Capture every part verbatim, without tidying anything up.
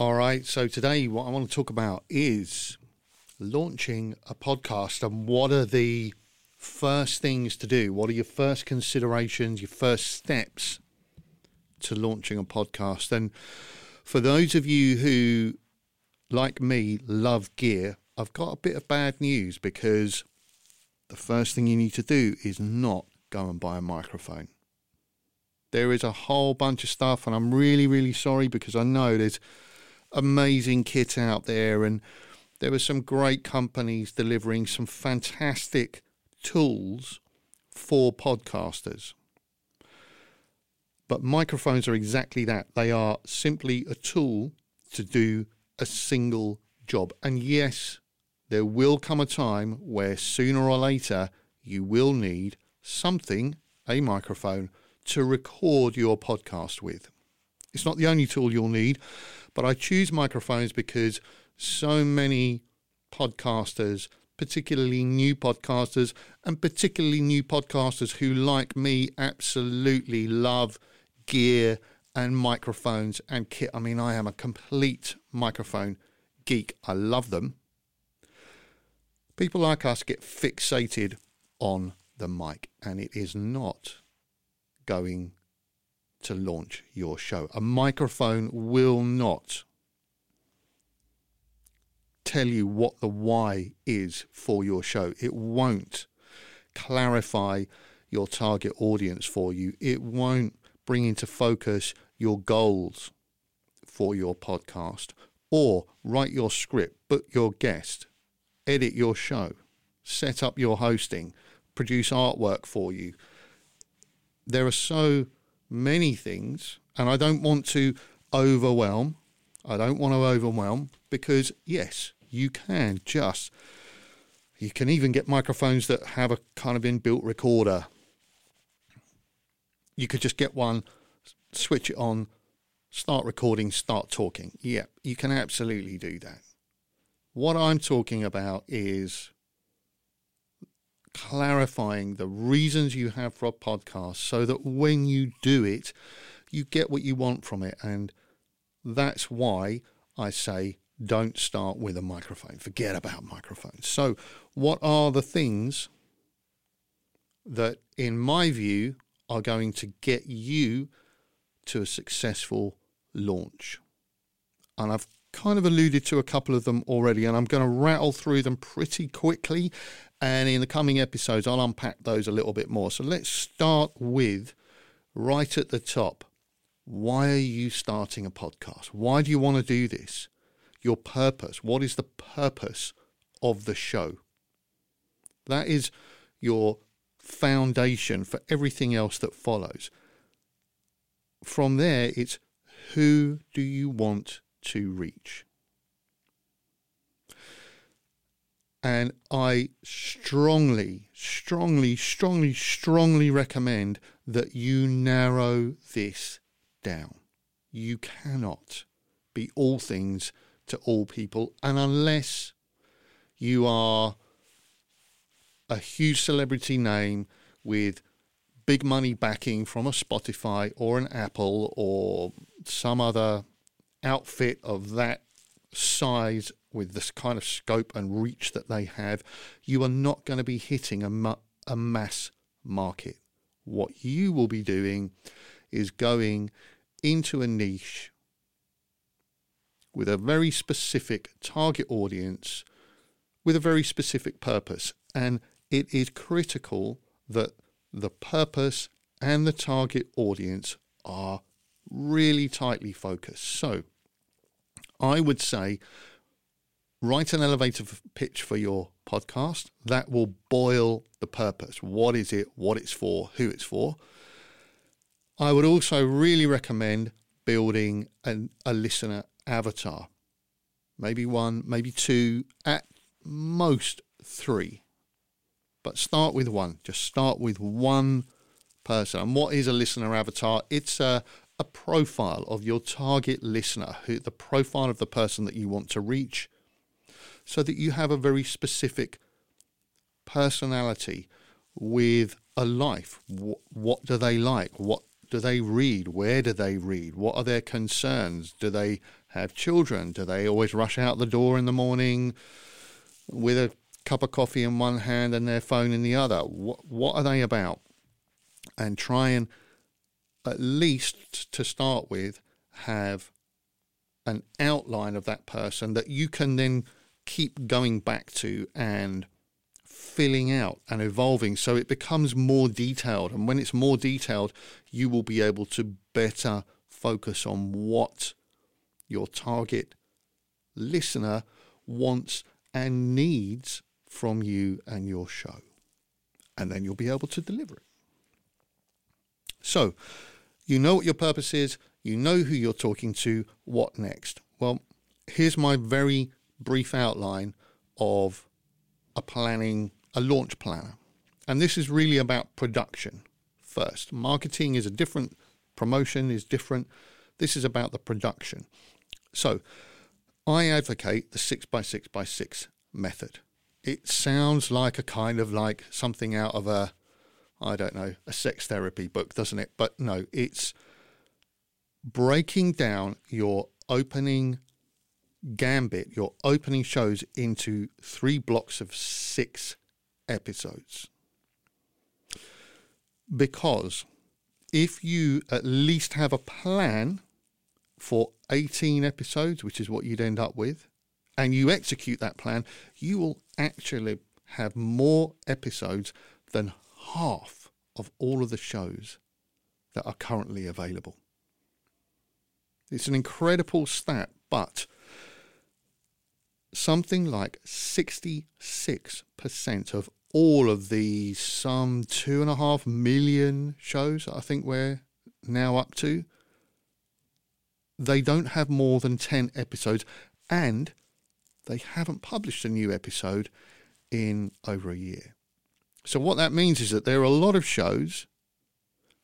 All right, so today what I want to talk about is launching a podcast and what are the first things to do? What are your first considerations, your first steps to launching a podcast? And for those of you who, like me, love gear, I've got a bit of bad news because the first thing you need to do is not go and buy a microphone. There is a whole bunch of stuff, and I'm really, really sorry because I know there's amazing kit out there, and there are some great companies delivering some fantastic tools for podcasters. But microphones are exactly that. They are simply a tool to do a single job. And yes, there will come a time where sooner or later you will need something, a microphone, to record your podcast with. It's not the only tool you'll need, but I choose microphones because so many podcasters, particularly new podcasters, and particularly new podcasters who, like me, absolutely love gear and microphones and kit. I mean, I am a complete microphone geek. I love them. People like us get fixated on the mic, and it is not going to launch your show. A microphone will not tell you what the why is for your show. It won't clarify your target audience for you. It won't bring into focus your goals for your podcast or write your script, book your guest, edit your show, set up your hosting, produce artwork for you. There are so many things, and I don't want to overwhelm. I don't want to overwhelm because, yes, you can just, you can even get microphones that have a kind of inbuilt recorder. You could just get one, switch it on, start recording, start talking. Yeah, you can absolutely do that. What I'm talking about is clarifying the reasons you have for a podcast so that when you do it, you get what you want from it. And that's why I say don't start with a microphone. Forget about microphones. So what are the things that, in my view, are going to get you to a successful launch? And I've kind of alluded to a couple of them already, and I'm going to rattle through them pretty quickly, and in the coming episodes I'll unpack those a little bit more. So let's start with right at the top. Why are you starting a podcast? Why do you want to do this? Your purpose. What is the purpose of the show? That is your foundation for everything else that follows. From there, it's who do you want to reach? And I strongly, strongly, strongly, strongly recommend that you narrow this down. You cannot be all things to all people, and unless you are a huge celebrity name with big money backing from a Spotify or an Apple or some other outfit of that size with this kind of scope and reach that they have, you are not going to be hitting a, ma- a mass market. What you will be doing is going into a niche with a very specific target audience, with a very specific purpose. And it is critical that the purpose and the target audience are really tightly focused. So I would say write an elevator pitch for your podcast. That will boil the purpose. What is it? What it's for? Who it's for? I would also really recommend building an, a listener avatar. Maybe one, maybe two, at most three. But start with one. Just start with one person. And what is a listener avatar? It's a a profile of your target listener, who, the profile of the person that you want to reach, so that you have a very specific personality with a life. What, what do they like? What do they read? Where do they read? What are their concerns? Do they have children? Do they always rush out the door in the morning with a cup of coffee in one hand and their phone in the other? What, what are they about? And try and, at least to start with, have an outline of that person that you can then keep going back to and filling out and evolving, so it becomes more detailed. And when it's more detailed, you will be able to better focus on what your target listener wants and needs from you and your show. And then you'll be able to deliver it. So, you know what your purpose is, you know who you're talking to, what next? Well, here's my very brief outline of a planning, a launch planner. And this is really about production first. Marketing is a different, promotion is different. This is about the production. So, I advocate the six by six by six method. It sounds like a kind of like something out of a I don't know, a sex therapy book, doesn't it? But no, it's breaking down your opening gambit, your opening shows into three blocks of six episodes. Because if you at least have a plan for eighteen episodes, which is what you'd end up with, and you execute that plan, you will actually have more episodes than half of all of the shows that are currently available. It's an incredible stat, but something like sixty-six percent of all of the some two and a half million shows I think we're now up to, they don't have more than ten episodes, and they haven't published a new episode in over a year. So what that means is that there are a lot of shows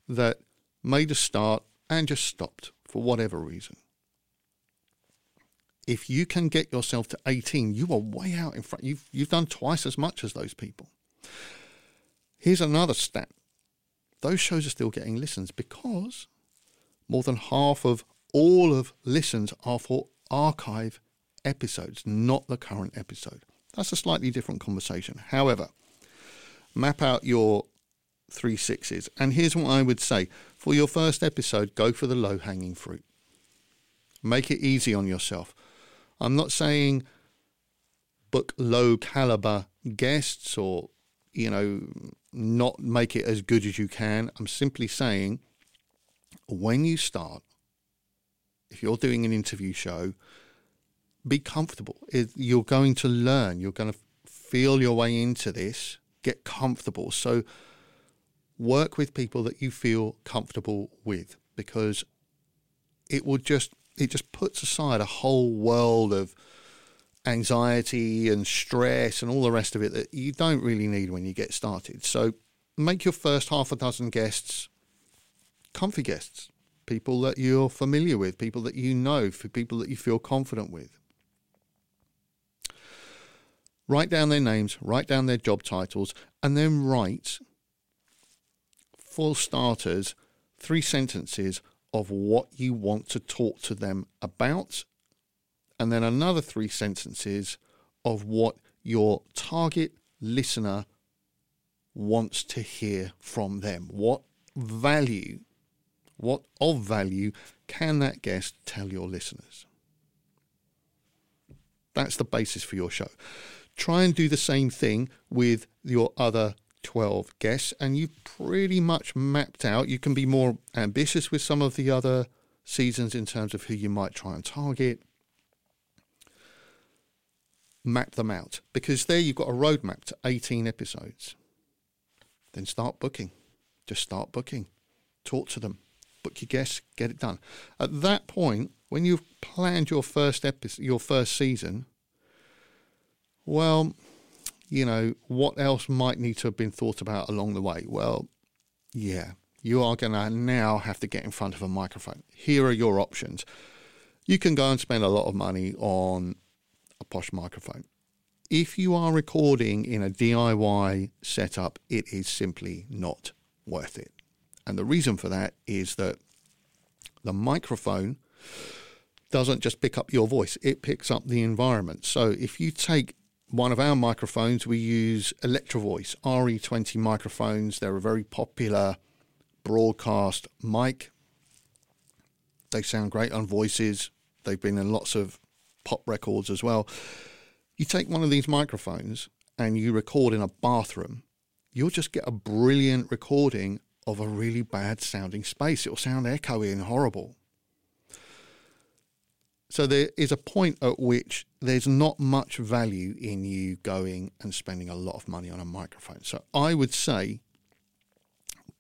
that made a start and just stopped for whatever reason. If you can get yourself to eighteen, you are way out in front. You've, you've done twice as much as those people. Here's another stat. Those shows are still getting listens because more than half of all of listens are for archive episodes, not the current episode. That's a slightly different conversation. However, map out your three sixes. And here's what I would say. For your first episode, go for the low-hanging fruit. Make it easy on yourself. I'm not saying book low-caliber guests or, you know, not make it as good as you can. I'm simply saying when you start, if you're doing an interview show, be comfortable. You're going to learn. You're going to feel your way into this. Get comfortable. So work with people that you feel comfortable with, because it will just, it just puts aside a whole world of anxiety and stress and all the rest of it that you don't really need when you get started. So make your first half a dozen guests comfy guests, people that you're familiar with, people that you know, for people that you feel confident with. Write down their names, write down their job titles, and then write, for starters, three sentences of what you want to talk to them about, and then another three sentences of what your target listener wants to hear from them. What value, what of value can that guest tell your listeners? That's the basis for your show. Try and do the same thing with your other twelve guests, and you've pretty much mapped out. You can be more ambitious with some of the other seasons in terms of who you might try and target. Map them out, because there you've got a roadmap to eighteen episodes. Then start booking. Just start booking. Talk to them. Book your guests. Get it done. At that point, when you've planned your first episode, your first season, well, you know, what else might need to have been thought about along the way? Well, yeah, you are going to now have to get in front of a microphone. Here are your options. You can go and spend a lot of money on a posh microphone. If you are recording in a D I Y setup, it is simply not worth it. And the reason for that is that the microphone doesn't just pick up your voice, it picks up the environment. So if you take one of our microphones, we use Electro-Voice R E twenty microphones. They're a very popular broadcast mic. They sound great on voices. They've been in lots of pop records as well. You take one of these microphones and you record in a bathroom, you'll just get a brilliant recording of a really bad sounding space. It'll sound echoey and horrible. So there is a point at which there's not much value in you going and spending a lot of money on a microphone. So I would say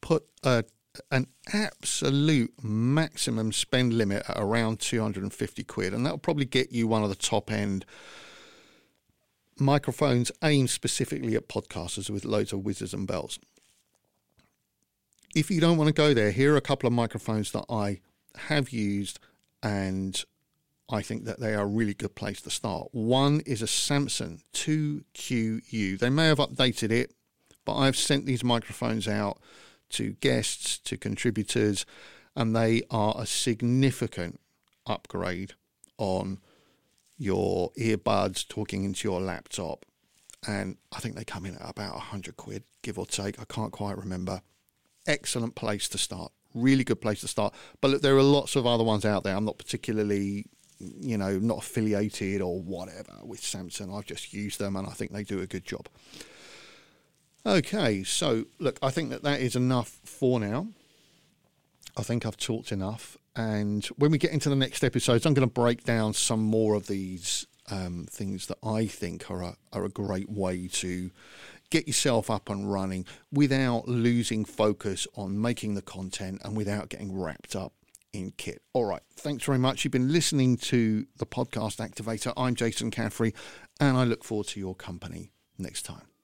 put a, an absolute maximum spend limit at around two hundred fifty quid, and that'll probably get you one of the top end microphones aimed specifically at podcasters with loads of whizzes and bells. If you don't want to go there, here are a couple of microphones that I have used and I think that they are a really good place to start. One is a Samson two Q U. They may have updated it, but I've sent these microphones out to guests, to contributors, and they are a significant upgrade on your earbuds talking into your laptop. And I think they come in at about one hundred quid, give or take. I can't quite remember. Excellent place to start. Really good place to start. But look, there are lots of other ones out there. I'm not particularly... you know, not affiliated or whatever with Samson. I've just used them and I think they do a good job. Okay, so look, I think that that is enough for now. I think I've talked enough. And when we get into the next episodes, I'm going to break down some more of these um, things that I think are a, are a great way to get yourself up and running without losing focus on making the content and without getting wrapped up in kit. All right, thanks very much. You've been listening to the Podcast Activator. I'm Jason Caffrey, and I look forward to your company next time.